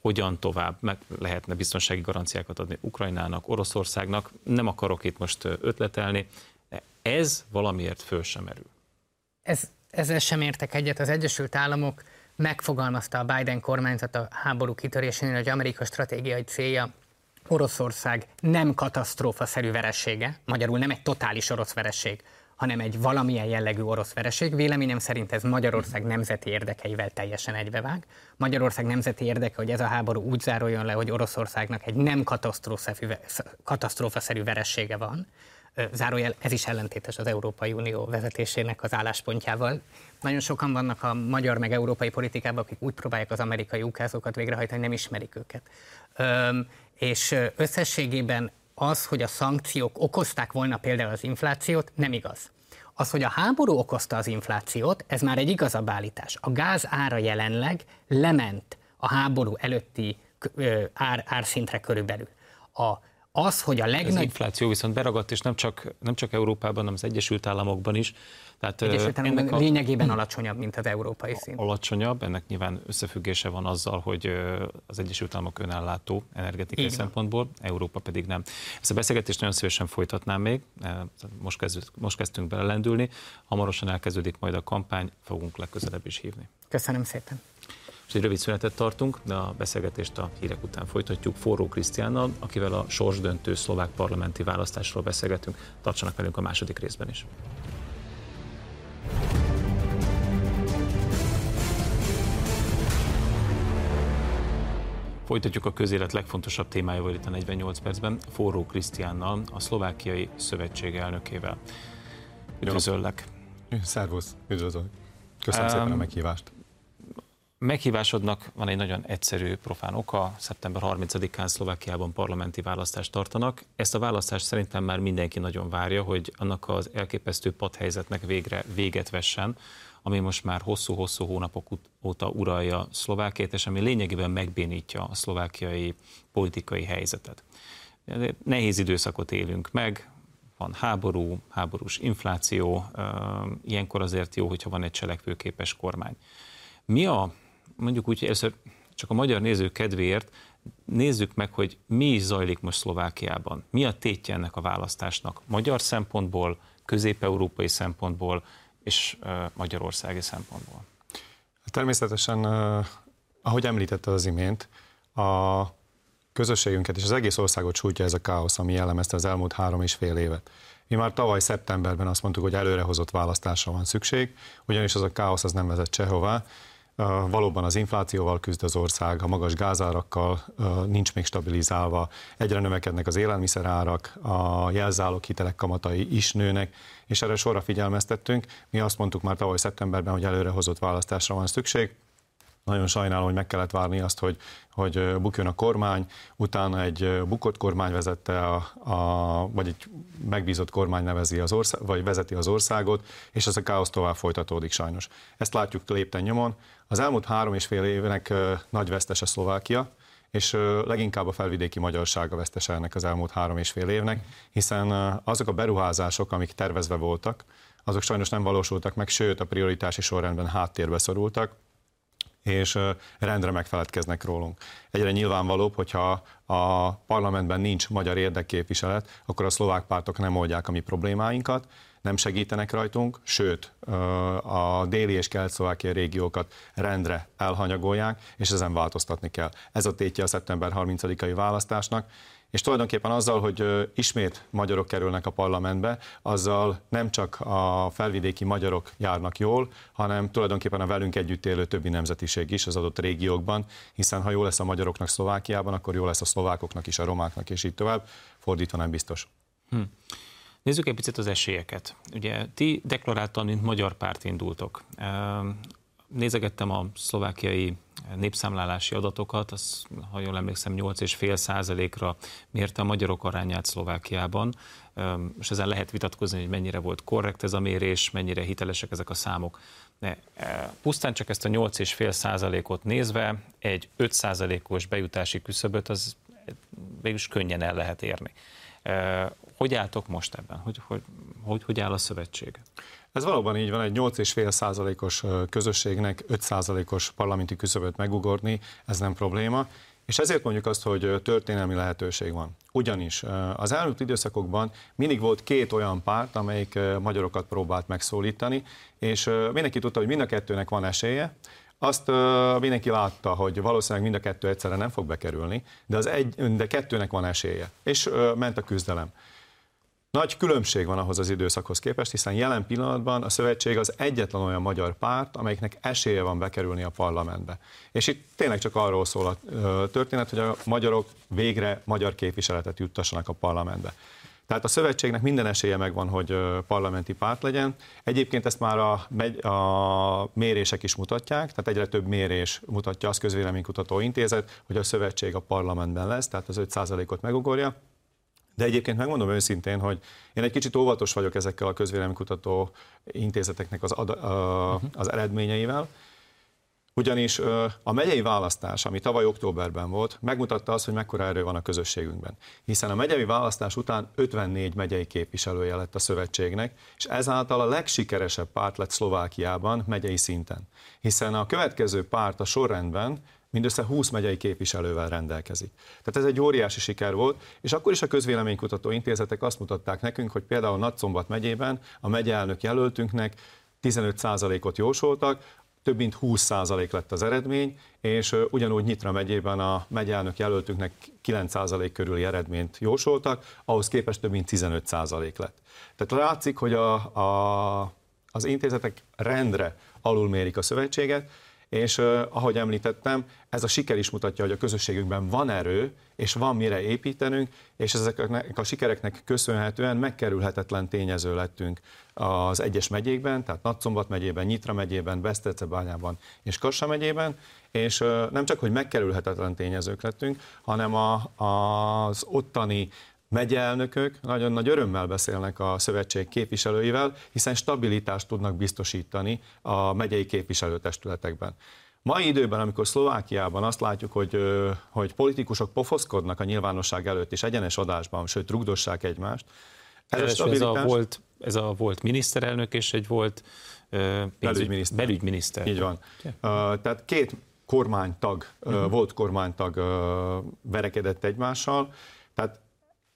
hogyan tovább, meg lehetne biztonsági garanciákat adni Ukrajnának, Oroszországnak, nem akarok itt most ötletelni, de ez valamiért föl sem merül. Ezzel sem értek egyet, az Egyesült Államok megfogalmazta a Biden kormányzat a háború kitörésénél, hogy Amerika stratégiai célja Oroszország nem katasztrófaszerű veresége, magyarul nem egy totális orosz vereség, hanem egy valamilyen jellegű orosz vereség. Véleményem szerint ez Magyarország nemzeti érdekeivel teljesen egybevág. Magyarország nemzeti érdeke, hogy ez a háború úgy záruljon le, hogy Oroszországnak egy nem katasztrófaszerű veresége van. Zárójel, ez is ellentétes az Európai Unió vezetésének az álláspontjával. Nagyon sokan vannak a magyar meg európai politikában, akik úgy próbálják az amerikai ukázokat végrehajtani, nem ismerik őket. És összességében az, hogy a szankciók okozták volna például az inflációt, nem igaz. Az, hogy a háború okozta az inflációt, ez már egy igazabb állítás. A gáz ára jelenleg lement a háború előtti árszintre körülbelül. Az infláció viszont beragadt, és nem csak Európában, hanem az Egyesült Államokban is. Tehát Egyesült Államokban lényegében alacsonyabb, mint az európai szint. Alacsonyabb, ennek nyilván összefüggése van azzal, hogy az Egyesült Államok önellátó energetikai szempontból, Európa pedig nem. Ezt a beszélgetést nagyon szívesen folytatnám még, most kezdtünk bele lendülni, hamarosan elkezdődik majd a kampány, fogunk legközelebb is hívni. Köszönöm szépen. Egy rövid szünetet tartunk, de a beszélgetést a hírek után folytatjuk Forró Krisztiánnal, akivel a sorsdöntő szlovák parlamenti választásról beszélgetünk. Tartsanak velünk a második részben is. Folytatjuk a közélet legfontosabb témájával itt a 48 percben, Forró Krisztiánnal, a szlovákiai szövetség elnökével. Üdvözöllek! Szervusz, üdvözöllek! Köszönöm szépen a meghívást! Meghívásodnak van egy nagyon egyszerű profán oka, szeptember 30-án Szlovákiában parlamenti választást tartanak. Ezt a választást szerintem már mindenki nagyon várja, hogy annak az elképesztő padhelyzetnek végre véget vessen, ami most már hosszú-hosszú hónapok óta uralja Szlovákiát, és ami lényegében megbénítja a szlovákiai politikai helyzetet. Nehéz időszakot élünk meg, van háború, háborús infláció, ilyenkor azért jó, hogyha van egy cselekvőképes kormány. Mi a, mondjuk úgy, először csak a magyar néző kedvéért, nézzük meg, hogy mi is zajlik most Szlovákiában. Mi a tétje ennek a választásnak magyar szempontból, közép-európai szempontból és magyarországi szempontból? Természetesen, ahogy említette az imént, a közösségünket és az egész országot sújtja ez a káosz, ami jellemezte az elmúlt 3,5 évet. Mi már tavaly szeptemberben azt mondtuk, hogy előrehozott választásra van szükség, ugyanis az a káosz az nem vezet sehová. Valóban az inflációval küzd az ország, a magas gázárakkal nincs még stabilizálva, egyre növekednek az élelmiszerárak, a jelzálog hitelek kamatai is nőnek, és erre sorra figyelmeztettünk. Mi azt mondtuk már tavaly szeptemberben, hogy előrehozott választásra van szükség. Nagyon sajnálom, hogy meg kellett várni azt, hogy bukjon a kormány, utána egy bukott kormány vezette, vagy egy megbízott kormány vezeti az országot, és ez a káosz tovább folytatódik sajnos. Ezt látjuk lépten nyomon. Az elmúlt 3,5 évnek nagy vesztese Szlovákia, és leginkább a felvidéki magyarsága vesztese ennek az elmúlt 3,5 évnek, hiszen azok a beruházások, amik tervezve voltak, azok sajnos nem valósultak meg, sőt a prioritási sorrendben háttérbe szorultak, és rendre megfeledkeznek rólunk. Egyre nyilvánvalóbb, hogyha a parlamentben nincs magyar érdekképviselet, akkor a szlovák pártok nem oldják a mi problémáinkat, nem segítenek rajtunk, sőt, a déli és kelet-szlovákiai régiókat rendre elhanyagolják, és ezen változtatni kell. Ez a tétje a szeptember 30-ai választásnak, és tulajdonképpen azzal, hogy ismét magyarok kerülnek a parlamentbe, azzal nem csak a felvidéki magyarok járnak jól, hanem tulajdonképpen a velünk együtt élő többi nemzetiség is az adott régiókban, hiszen ha jó lesz a magyaroknak Szlovákiában, akkor jó lesz a szlovákoknak is, a romáknak, és így tovább, fordítva nem biztos. Nézzük egy picit az esélyeket. Ugye ti deklaráltan, mint magyar párt indultok. Nézegettem a szlovákiai népszámlálási adatokat, az, ha jól emlékszem, 8,5%-ra mérte a magyarok arányát Szlovákiában, és ezen lehet vitatkozni, hogy mennyire volt korrekt ez a mérés, mennyire hitelesek ezek a számok. Pusztán csak ezt a 8,5%-ot nézve, egy 5%-os bejutási küszöböt, az mégis könnyen el lehet érni. Hogy álltok most ebben? Hogy áll a szövetség? Ez valóban így van, egy 8,5%-os közösségnek 5%-os parlamenti küszöböt megugorni, ez nem probléma, és ezért mondjuk azt, hogy történelmi lehetőség van. Ugyanis az elmúlt időszakokban mindig volt két olyan párt, amelyik magyarokat próbált megszólítani, és mindenki tudta, hogy mind a kettőnek van esélye. Azt mindenki látta, hogy valószínűleg mind a kettő egyszerre nem fog bekerülni, de kettőnek van esélye, és ment a küzdelem. Nagy különbség van ahhoz az időszakhoz képest, hiszen jelen pillanatban a szövetség az egyetlen olyan magyar párt, amelyiknek esélye van bekerülni a parlamentbe. És itt tényleg csak arról szól a történet, hogy a magyarok végre magyar képviseletet juttassanak a parlamentbe. Tehát a szövetségnek minden esélye megvan, hogy parlamenti párt legyen. Egyébként ezt már a mérések is mutatják, tehát egyre több mérés mutatja az Közvéleménykutató Intézet, hogy a szövetség a parlamentben lesz, tehát az 5%-ot megugorja. De egyébként megmondom őszintén, hogy én egy kicsit óvatos vagyok ezekkel a közvéleménykutató intézeteknek az eredményeivel, ugyanis a megyei választás, ami tavaly októberben volt, megmutatta azt, hogy mekkora erő van a közösségünkben. Hiszen a megyei választás után 54 megyei képviselője lett a szövetségnek, és ezáltal a legsikeresebb párt lett Szlovákiában megyei szinten. Hiszen a következő párt a sorrendben mindössze 20 megyei képviselővel rendelkezik. Tehát ez egy óriási siker volt, és akkor is a közvéleménykutató intézetek azt mutatták nekünk, hogy például Nagyszombat megyében a megyeelnök jelöltünknek 15%-ot jósoltak, több mint 20% lett az eredmény, és ugyanúgy Nyitra megyében a megyeelnök jelöltünknek 9% körüli eredményt jósoltak, ahhoz képest több mint 15% lett. Tehát látszik, hogy az intézetek rendre alulmérik a szövetséget, és ahogy említettem, ez a siker is mutatja, hogy a közösségünkben van erő, és van mire építenünk, és ezeknek a sikereknek köszönhetően megkerülhetetlen tényező lettünk az egyes megyékben, tehát Nagyszombat megyében, Nyitra megyében, Besztercebányában és Kassa megyében, és nem csak, hogy megkerülhetetlen tényezők lettünk, hanem az ottani megyeelnökök nagyon nagy örömmel beszélnek a szövetség képviselőivel, hiszen stabilitást tudnak biztosítani a megyei képviselőtestületekben. Mai időben, amikor Szlovákiában azt látjuk, hogy politikusok pofoszkodnak a nyilvánosság előtt és egyenes adásban, sőt rugdossák egymást, Ez a volt miniszterelnök és egy volt belügyminiszter. Így van. Tehát két kormánytag, volt kormánytag verekedett egymással. Tehát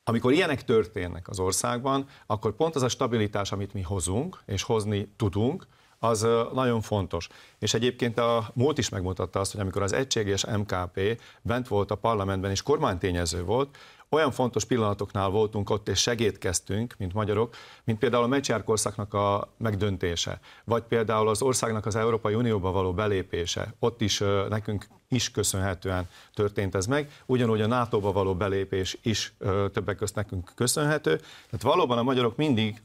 amikor ilyenek történnek az országban, akkor pont az a stabilitás, amit mi hozunk és hozni tudunk, az nagyon fontos. És egyébként a múlt is megmutatta azt, hogy amikor az egységes MKP bent volt a parlamentben és kormánytényező volt, olyan fontos pillanatoknál voltunk ott, és segítkeztünk, mint magyarok, mint például a Megyjárkorszaknak a megdöntése, vagy például az országnak az Európai Unióba való belépése, ott is nekünk is köszönhetően történt ez meg, ugyanúgy a NATO-ba való belépés is többek közt nekünk köszönhető. Tehát valóban a magyarok mindig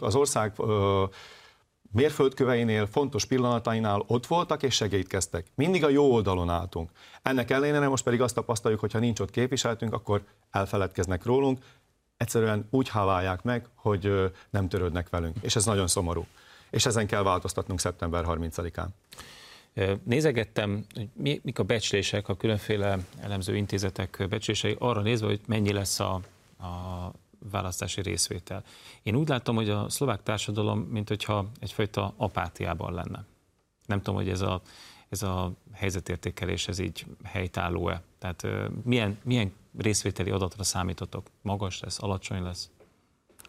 az ország mérföldköveinél, fontos pillanatainál ott voltak és segítkeztek. Mindig a jó oldalon álltunk. Ennek ellenére most pedig azt tapasztaljuk, hogy ha nincs ott képviseltünk, akkor elfeledkeznek rólunk, egyszerűen úgy hálálják meg, hogy nem törődnek velünk. És ez nagyon szomorú. És ezen kell változtatnunk szeptember 30-án. Nézegettem, hogy mik a becslések, a különféle elemző intézetek becslései, arra nézve, hogy mennyi lesz a választási részvétel. Én úgy látom, hogy a szlovák társadalom, mint hogyha egyfajta apátiában lenne. Nem tudom, hogy ez a helyzetértékelés, ez így helytálló-e. Tehát milyen részvételi adatra számítotok? Magas lesz, alacsony lesz?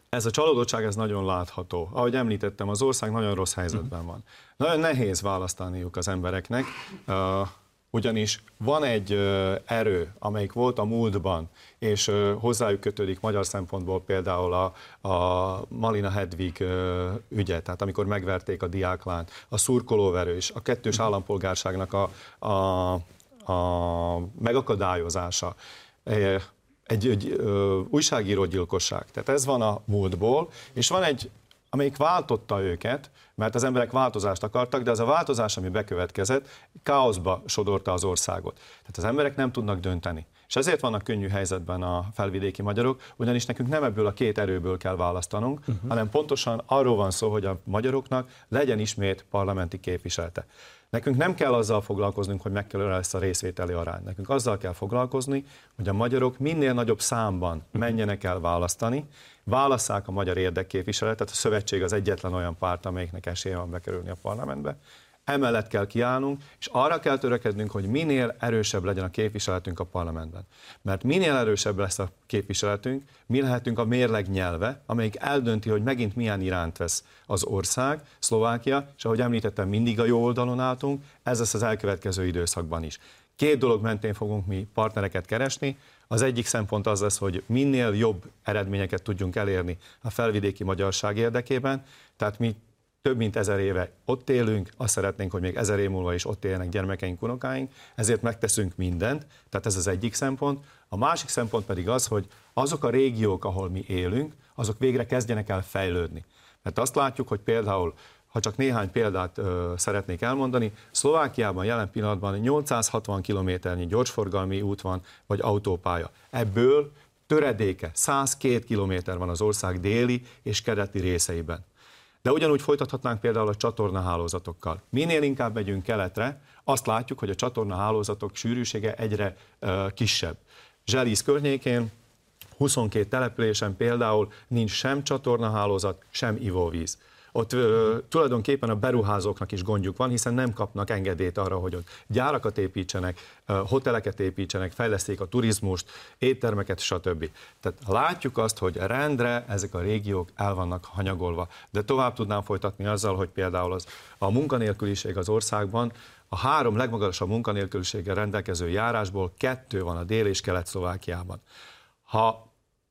Ez a csalódottság, ez nagyon látható. Ahogy említettem, az ország nagyon rossz helyzetben van. Nagyon nehéz választaniuk az embereknek, ugyanis van egy erő, amelyik volt a múltban, és hozzájuk kötődik magyar szempontból például a Malina Hedvig ügye, tehát amikor megverték a diáklányt, a szurkolóverő és a kettős állampolgárságnak a megakadályozása, egy újságírógyilkosság. Tehát ez van a múltból, és van egy, amelyik váltotta őket, mert az emberek változást akartak, de az a változás, ami bekövetkezett, káoszba sodorta az országot. Tehát az emberek nem tudnak dönteni. És ezért vannak könnyű helyzetben a felvidéki magyarok, ugyanis nekünk nem ebből a két erőből kell választanunk, hanem pontosan arról van szó, hogy a magyaroknak legyen ismét parlamenti képviselete. Nekünk nem kell azzal foglalkoznunk, hogy mekkora lesz a részvételi arány. Nekünk azzal kell foglalkozni, hogy a magyarok minél nagyobb számban menjenek el választani, válasszák a magyar érdekképviseletet, a Szövetség az egyetlen olyan párt, amelyiknek esélye van bekerülni a parlamentbe. Emellett kell kiállnunk, és arra kell törekednünk, hogy minél erősebb legyen a képviseletünk a parlamentben. Mert minél erősebb lesz a képviseletünk, mi lehetünk a mérleg nyelve, amelyik eldönti, hogy megint milyen iránt vesz az ország, Szlovákia, és ahogy említettem, mindig a jó oldalon álltunk, ez lesz az elkövetkező időszakban is. Két dolog mentén fogunk mi partnereket keresni. Az egyik szempont az lesz, hogy minél jobb eredményeket tudjunk elérni a felvidéki magyarság érdekében, tehát mi több mint 1000 éve ott élünk, azt szeretnénk, hogy még 1000 év múlva is ott éljenek gyermekeink, unokáink, ezért megteszünk mindent, tehát ez az egyik szempont. A másik szempont pedig az, hogy azok a régiók, ahol mi élünk, azok végre kezdjenek el fejlődni. Mert azt látjuk, hogy például, ha csak néhány példát szeretnék elmondani, Szlovákiában jelen pillanatban 860 kilométernyi gyorsforgalmi út van, vagy autópálya. Ebből töredéke, 102 kilométer van az ország déli és keleti részeiben. De ugyanúgy folytathatnánk például a csatornahálózatokkal. Minél inkább megyünk keletre, azt látjuk, hogy a csatornahálózatok sűrűsége egyre kisebb. Zselíz környékén 22 településen például nincs sem csatornahálózat, sem ivóvíz. Ott tulajdonképpen a beruházóknak is gondjuk van, hiszen nem kapnak engedélyt arra, hogy ott gyárakat építsenek, hoteleket építsenek, fejleszték a turizmust, éttermeket, stb. Tehát látjuk azt, hogy rendre ezek a régiók el vannak hanyagolva. De tovább tudnám folytatni azzal, hogy például a munkanélküliség az országban, a 3 legmagasabb munkanélküliséggel rendelkező járásból 2 van a Dél- és Kelet-Szlovákiában.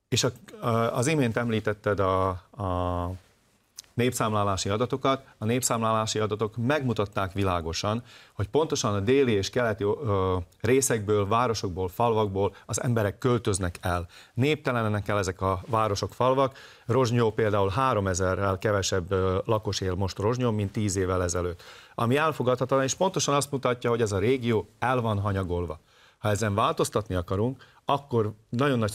És az imént említetted a népszámlálási adatokat, a népszámlálási adatok megmutatták világosan, hogy pontosan a déli és keleti részekből, városokból, falvakból az emberek költöznek el. Néptelenenek el ezek a városok, falvak. Rozsnyó például 3000-rel kevesebb lakos él most Rozsnyón, mint 10 évvel ezelőtt. Ami elfogadhatatlan, és pontosan azt mutatja, hogy ez a régió el van hanyagolva. Ha ezen változtatni akarunk, akkor nagyon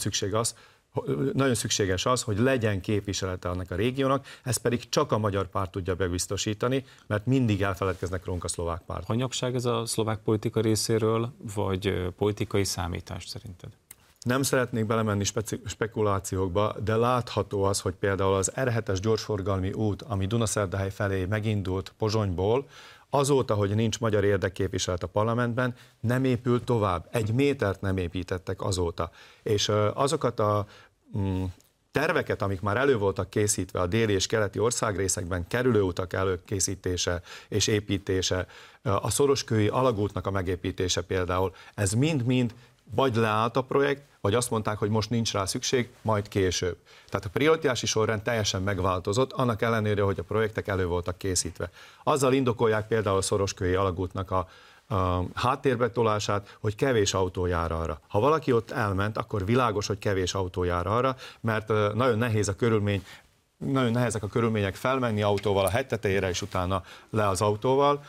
szükséges az, hogy legyen képviselete annak a régiónak, ez pedig csak a magyar párt tudja megbiztosítani, mert mindig elfeledkeznek rólunk a szlovák párt. Hanyagság ez a szlovák politika részéről, vagy politikai számítás szerinted? Nem szeretnék belemenni spekulációkba, de látható az, hogy például az R7-es gyorsforgalmi út, ami Dunaszerdahely felé megindult Pozsonyból, azóta, hogy nincs magyar érdekképviselet a parlamentben, nem épül tovább. Egy métert nem építettek azóta. És azokat a terveket, amik már elő voltak készítve a déli és keleti országrészekben, kerülőutak előkészítése és építése, a szoroskői alagútnak a megépítése például, ez mind-mind vagy leállt a projekt, vagy azt mondták, hogy most nincs rá szükség, majd később. Tehát a prioritási sorrend teljesen megváltozott, annak ellenére, hogy a projektek elő voltak készítve. Azzal indokolják például a szoroskői alagútnak a háttérbe tolását, hogy kevés autó jár arra. Ha valaki ott elment, akkor világos, hogy kevés autó jár arra, mert nagyon nehezek a körülmények felmenni autóval a hegy tetejére és utána le az autóval,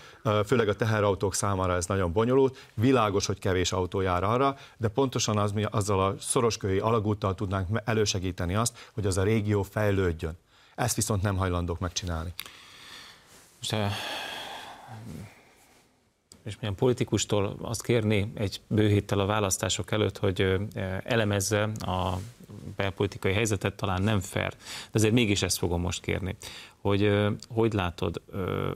főleg a teherautók számára ez nagyon bonyolult, világos, hogy kevés autó jár arra, de pontosan az, mi azzal a szoroskői alagúttal tudnánk elősegíteni azt, hogy az a régió fejlődjön. Ezt viszont nem hajlandók megcsinálni. És milyen politikustól azt kérni egy bő héttel a választások előtt, hogy elemezze a belpolitikai helyzetet, talán nem fair. De azért mégis ezt fogom most kérni, hogy látod,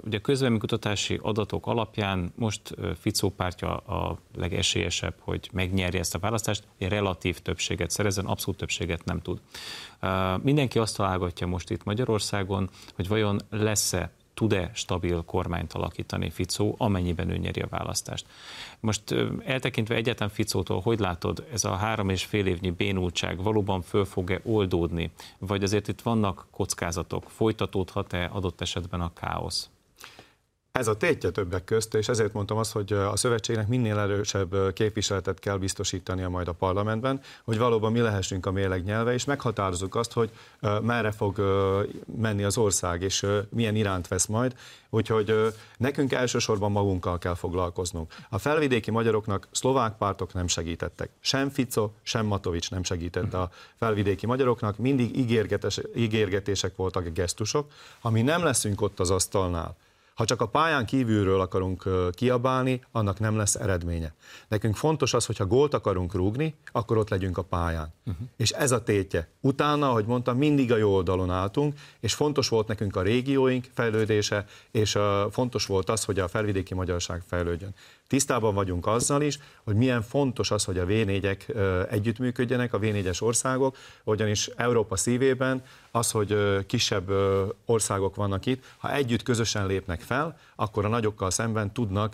ugye a közvéleménykutatási adatok alapján most Ficó pártja a legesélyesebb, hogy megnyerje ezt a választást, egy relatív többséget szerezzen, abszolút többséget nem tud. Mindenki azt találgatja most itt Magyarországon, hogy vajon lesz-e, tud-e stabil kormányt alakítani Ficó, amennyiben ő nyeri a választást. Most eltekintve egyáltalán Ficótól, hogy látod, ez a 3,5 évnyi bénultság valóban föl fog-e oldódni, vagy azért itt vannak kockázatok, folytatódhat-e adott esetben a káosz? Ez a tétje többek közt, és ezért mondtam azt, hogy a szövetségnek minél erősebb képviseletet kell biztosítania majd a parlamentben, hogy valóban mi lehessünk a mérleg nyelve, és meghatározzuk azt, hogy merre fog menni az ország, és milyen iránt vesz majd, úgyhogy nekünk elsősorban magunkkal kell foglalkoznunk. A felvidéki magyaroknak szlovák pártok nem segítettek. Sem Fico, sem Matovics nem segített a felvidéki magyaroknak, mindig ígérgetések voltak a gesztusok, ami nem leszünk ott az asztalnál. Ha csak a pályán kívülről akarunk kiabálni, annak nem lesz eredménye. Nekünk fontos az, hogyha gólt akarunk rúgni, akkor ott legyünk a pályán. És ez a tétje. Utána, ahogy mondtam, mindig a jó oldalon álltunk, és fontos volt nekünk a régióink fejlődése, és fontos volt az, hogy a felvidéki magyarság fejlődjön. Tisztában vagyunk azzal is, hogy milyen fontos az, hogy a V4-ek együttműködjenek, a V4-es országok, ugyanis Európa szívében az, hogy kisebb országok vannak itt, ha együtt közösen lépnek fel, akkor a nagyokkal szemben tudnak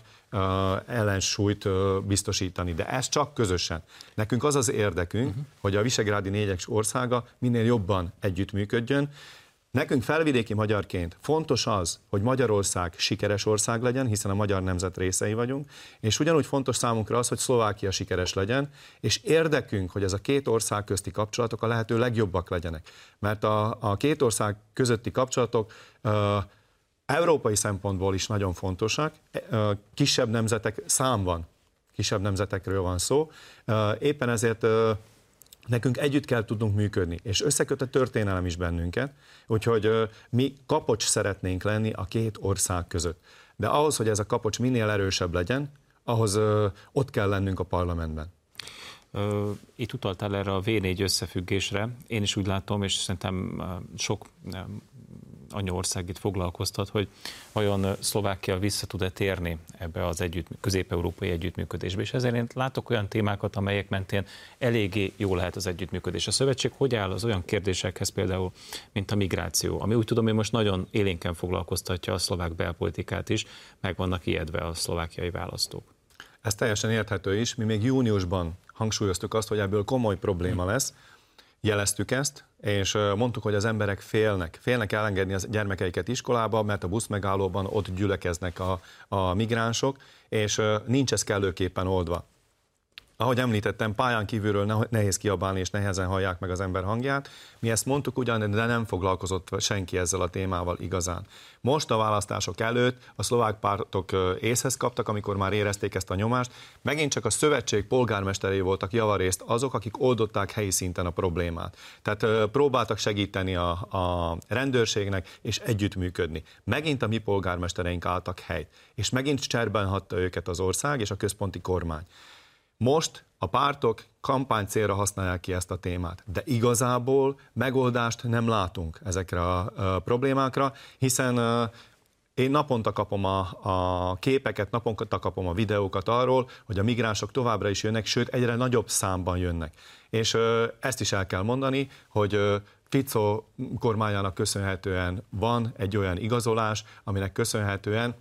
ellensúlyt biztosítani, de ez csak közösen. Nekünk az az érdekünk, hogy a visegrádi négyes országa minél jobban együttműködjön. Nekünk felvidéki magyarként fontos az, hogy Magyarország sikeres ország legyen, hiszen a magyar nemzet részei vagyunk, és ugyanúgy fontos számunkra az, hogy Szlovákia sikeres legyen, és érdekünk, hogy ez a két ország közti kapcsolatok a lehető legjobbak legyenek. Mert a két ország közötti kapcsolatok európai szempontból is nagyon fontosak, kisebb nemzetek számban, kisebb nemzetekről van szó, éppen ezért nekünk együtt kell tudnunk működni, és összeköt a történelem is bennünket, úgyhogy mi kapocs szeretnénk lenni a két ország között. De ahhoz, hogy ez a kapocs minél erősebb legyen, ahhoz ott kell lennünk a parlamentben. Itt utaltál erre a V4 összefüggésre. Én is úgy látom, és szerintem sok anyaország itt foglalkoztat, hogy vajon Szlovákia vissza tud-e térni ebbe az közép-európai együttműködésbe, és ezért én látok olyan témákat, amelyek mentén eléggé jó lehet az együttműködés. A szövetség hogy áll az olyan kérdésekhez például, mint a migráció, ami úgy tudom, hogy most nagyon élénken foglalkoztatja a szlovák belpolitikát is, meg vannak ijedve a szlovákiai választók. Ez teljesen érthető is, mi még júniusban hangsúlyoztuk azt, hogy ebből komoly probléma lesz, jeleztük ezt, és mondtuk, hogy az emberek félnek elengedni a gyermekeiket iskolába, mert a buszmegállóban ott gyülekeznek a migránsok, és nincs ez kellőképpen oldva. Ahogy említettem, pályán kívülről nehéz kiabálni, és nehezen hallják meg az ember hangját. Mi ezt mondtuk ugyan, de nem foglalkozott senki ezzel a témával igazán. Most a választások előtt a szlovák pártok észhez kaptak, amikor már érezték ezt a nyomást. Megint csak a szövetség polgármesterei voltak javarészt azok, akik oldották helyi szinten a problémát. Tehát próbáltak segíteni a rendőrségnek, és együttműködni. Megint a mi polgármestereink álltak helyt, és megint cserben hagyta őket az ország és a központi kormány. Most a pártok kampánycélra használják ki ezt a témát, de igazából megoldást nem látunk ezekre a problémákra, hiszen én naponta kapom a képeket, naponta kapom a videókat arról, hogy a migránsok továbbra is jönnek, sőt egyre nagyobb számban jönnek. És ezt is el kell mondani, hogy Fico kormányának köszönhetően van egy olyan igazolás, aminek köszönhetően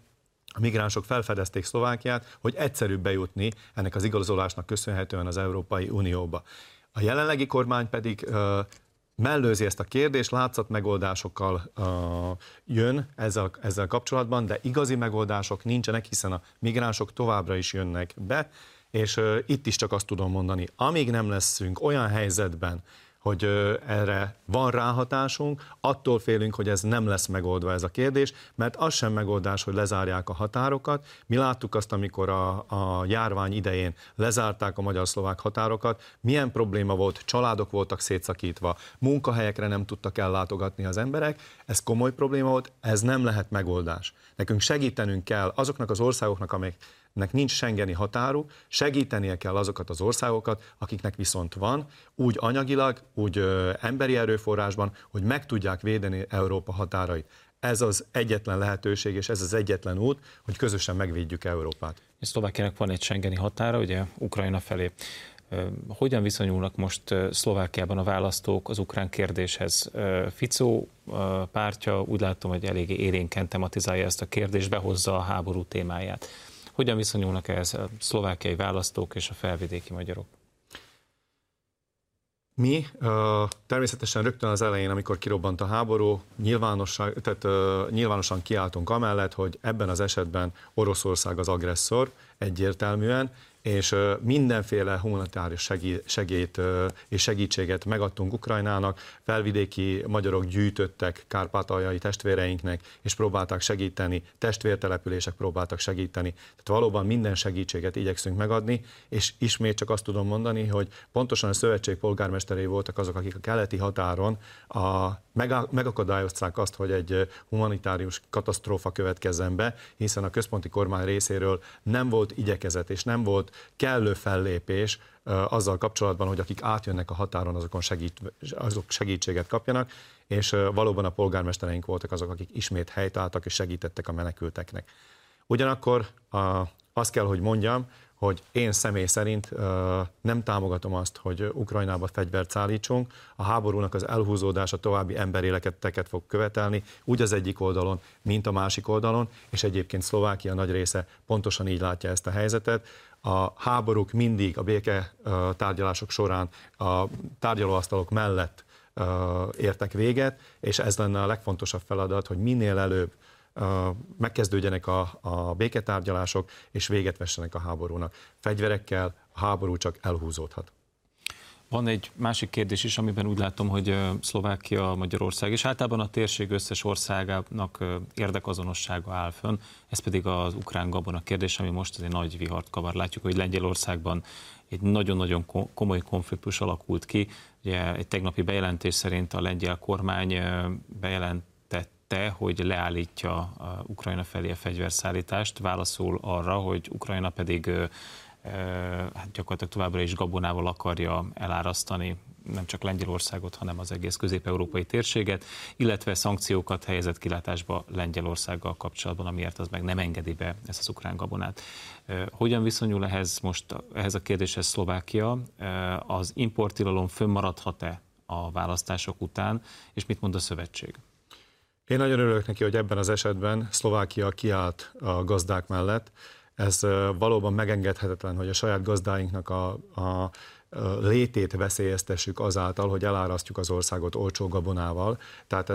a migránsok felfedezték Szlovákiát, hogy egyszerűbb bejutni ennek az igazolásnak köszönhetően az Európai Unióba. A jelenlegi kormány pedig mellőzi ezt a kérdést, látszat megoldásokkal jön ezzel kapcsolatban, de igazi megoldások nincsenek, hiszen a migránsok továbbra is jönnek be, és itt is csak azt tudom mondani, amíg nem leszünk olyan helyzetben, hogy erre van ráhatásunk, attól félünk, hogy ez nem lesz megoldva ez a kérdés, mert az sem megoldás, hogy lezárják a határokat. Mi láttuk azt, amikor a járvány idején lezárták a magyar-szlovák határokat, milyen probléma volt, családok voltak szétszakítva, munkahelyekre nem tudtak ellátogatni az emberek, ez komoly probléma volt, ez nem lehet megoldás. Nekünk segítenünk kell azoknak az országoknak, akiknek nincs schengeni határuk, segítenie kell azokat az országokat, akiknek viszont van, úgy anyagilag, úgy emberi erőforrásban, hogy meg tudják védeni Európa határait. Ez az egyetlen lehetőség, és ez az egyetlen út, hogy közösen megvédjük Európát. És Szlovákiának van egy schengeni határa, ugye Ukrajna felé. Hogyan viszonyulnak most Szlovákiában a választók az ukrán kérdéshez? Fico pártja, úgy látom, hogy eléggé élénken tematizálja ezt a kérdést, behozza a háború témáját. Hogyan viszonyulnak ehhez a szlovákiai választók és a felvidéki magyarok? Mi természetesen rögtön az elején, amikor kirobbant a háború, nyilvánosan kiálltunk amellett, hogy ebben az esetben Oroszország az agresszor egyértelműen, és mindenféle humanitárius segélyt és segítséget megadtunk Ukrajnának, felvidéki magyarok gyűjtöttek kárpátaljai testvéreinknek, és próbálták segíteni, testvértelepülések próbáltak segíteni. Tehát valóban minden segítséget igyekszünk megadni, és ismét csak azt tudom mondani, hogy pontosan a szövetség polgármesterei voltak azok, akik a keleti határon megakadályozták azt, hogy egy humanitárius katasztrófa következzen be, hiszen a központi kormány részéről nem volt igyekezet, és nem volt kellő fellépés azzal kapcsolatban, hogy akik átjönnek a határon, azok segítséget kapjanak, és valóban a polgármestereink voltak azok, akik ismét helytálltak és segítettek a menekülteknek. Ugyanakkor azt kell, hogy mondjam, hogy én személy szerint nem támogatom azt, hogy Ukrajnába fegyvert szállítsunk, a háborúnak az elhúzódása további emberéleteket fog követelni, úgy az egyik oldalon, mint a másik oldalon, és egyébként Szlovákia nagy része pontosan így látja ezt a helyzetet. A háborúk mindig a béke tárgyalások során a tárgyalóasztalok mellett értek véget, és ez lenne a legfontosabb feladat, hogy minél előbb megkezdődjenek a béketárgyalások, és véget vessenek a háborúnak. Fegyverekkel a háború csak elhúzódhat. Van egy másik kérdés is, amiben úgy látom, hogy Szlovákia, Magyarország és általában a térség összes országának érdekazonossága áll fönn, ez pedig az ukrán gabona kérdés, ami most egy nagy vihart kavar. Látjuk, hogy Lengyelországban egy nagyon-nagyon komoly konfliktus alakult ki. Ugye egy tegnapi bejelentés szerint a lengyel kormány bejelentette, hogy leállítja a Ukrajna felé a fegyverszállítást, válaszol arra, hogy Ukrajna pedig gyakorlatilag továbbra is gabonával akarja elárasztani nem csak Lengyelországot, hanem az egész közép-európai térséget, illetve szankciókat helyezett kilátásba Lengyelországgal kapcsolatban, amiért az meg nem engedi be ezt az ukrán gabonát. Hogyan viszonyul ehhez a kérdéshez Szlovákia? Az importtilalom fönnmaradhat-e a választások után, és mit mond a szövetség? Én nagyon örülök neki, hogy ebben az esetben Szlovákia kiállt a gazdák mellett. Ez valóban megengedhetetlen, hogy a saját gazdáinknak a létét veszélyeztessük azáltal, hogy elárasztjuk az országot olcsó gabonával. Tehát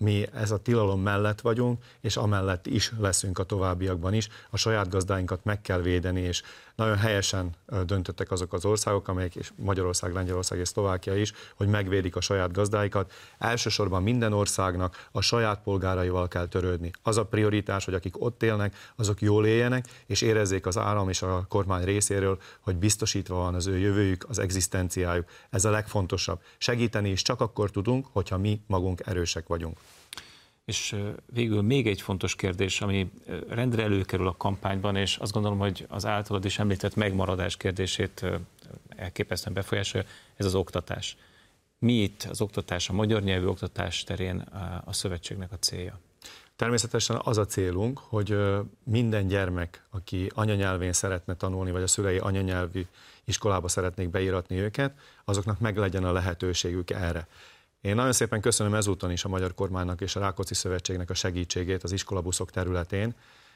mi a tilalom mellett vagyunk, és amellett is leszünk a továbbiakban is. A saját gazdáinkat meg kell védeni, és nagyon helyesen döntöttek azok az országok, amelyek, és Magyarország, Lengyelország és Szlovákia is, hogy megvédik a saját gazdáikat. Elsősorban minden országnak a saját polgáraival kell törődni. Az a prioritás, hogy akik ott élnek, azok jól éljenek, és érezzék az állam és a kormány részéről, hogy biztosítva van az ő jövőjük, az egzisztenciájuk. Ez a legfontosabb. Segíteni is csak akkor tudunk, hogyha mi magunk erősek vagyunk. És végül még egy fontos kérdés, ami rendre előkerül a kampányban, és azt gondolom, hogy az általad is említett megmaradás kérdését elképesztően befolyásolja, ez az oktatás. Mi itt az oktatás, a magyar nyelvű oktatás terén a szövetségnek a célja? Természetesen az a célunk, hogy minden gyermek, aki anyanyelvén szeretne tanulni, vagy a szülei anyanyelvi iskolába szeretnék beiratni őket, azoknak meglegyen a lehetőségük erre. Én nagyon szépen köszönöm ezúton is a magyar kormánynak és a Rákóczi Szövetségnek a segítségét az iskolabuszok területén,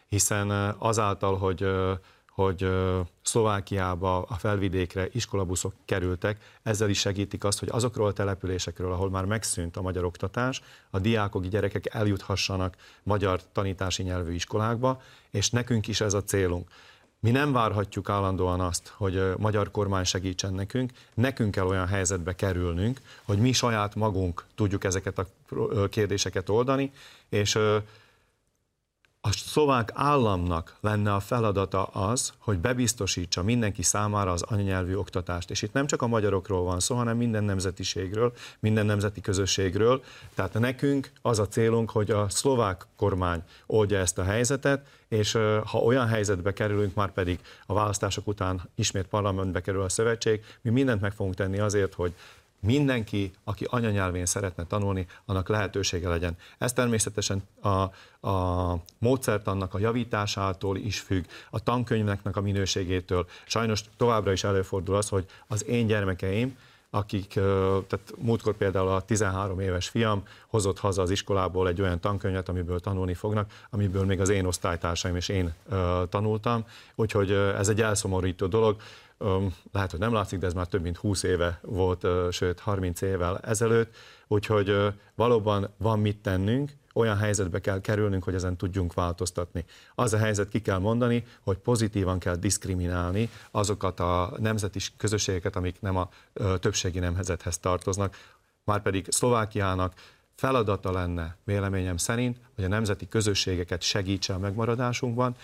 hiszen azáltal, hogy Szlovákiába, a felvidékre iskolabuszok kerültek, ezzel is segítik azt, hogy azokról a településekről, ahol már megszűnt a magyar oktatás, a diákok, gyerekek eljuthassanak magyar tanítási nyelvű iskolákba, és nekünk is ez a célunk. Mi nem várhatjuk állandóan azt, hogy a magyar kormány segítsen nekünk kell olyan helyzetbe kerülnünk, hogy mi saját magunk tudjuk ezeket a kérdéseket oldani, és a szlovák államnak lenne a feladata az, hogy bebiztosítsa mindenki számára az anyanyelvű oktatást. És itt nem csak a magyarokról van szó, hanem minden nemzetiségről, minden nemzeti közösségről. Tehát nekünk az a célunk, hogy a szlovák kormány oldja ezt a helyzetet, és ha olyan helyzetbe kerülünk, már pedig a választások után ismét parlamentbe kerül a szövetség, mi mindent meg fogunk tenni azért, hogy mindenki, aki anyanyelvén szeretne tanulni, annak lehetősége legyen. Ez természetesen a módszertannak a javításától is függ, a tankönyvnek a minőségétől. Sajnos továbbra is előfordul az, hogy az én gyermekeim, tehát múltkor például a 13 éves fiam hozott haza az iskolából egy olyan tankönyvet, amiből tanulni fognak, amiből még az én osztálytársaim és én tanultam, úgyhogy ez egy elszomorító dolog. Lehet, hogy nem látszik, de ez már több mint 20 éve volt, sőt 30 évvel ezelőtt, úgyhogy valóban van mit tennünk, olyan helyzetbe kell kerülnünk, hogy ezen tudjunk változtatni. Az a helyzet, ki kell mondani, hogy pozitívan kell diszkriminálni azokat a nemzeti közösségeket, amik nem a többségi nemzethez tartoznak, márpedig Szlovákiának feladata lenne, véleményem szerint, hogy a nemzeti közösségeket segítse a megmaradásukban,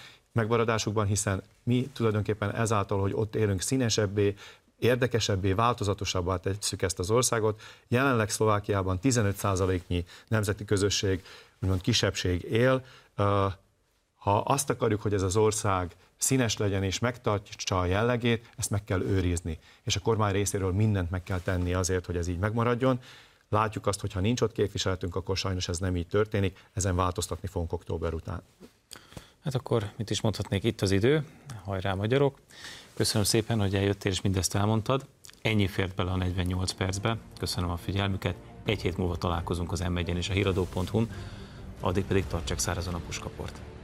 hiszen mi tulajdonképpen ezáltal, hogy ott élünk, színesebbé, érdekesebbé, változatosabbá tesszük ezt az országot. Jelenleg Szlovákiában 15%-nyi nemzeti közösség, úgymond kisebbség él. Ha azt akarjuk, hogy ez az ország színes legyen és megtartsa a jellegét, ezt meg kell őrizni. És a kormány részéről mindent meg kell tenni azért, hogy ez így megmaradjon. Látjuk azt, hogy ha nincs ott képviseletünk, akkor sajnos ez nem így történik, ezen változtatni fogunk október után. Hát akkor mit is mondhatnék, itt az idő, hajrá magyarok. Köszönöm szépen, hogy eljöttél és mindezt elmondtad. Ennyi fért bele a 48 percbe. Köszönöm a figyelmüket. Egy hét múlva találkozunk az m1-en és a híradó.hu-n. Addig pedig tartsák szárazon a puskaport.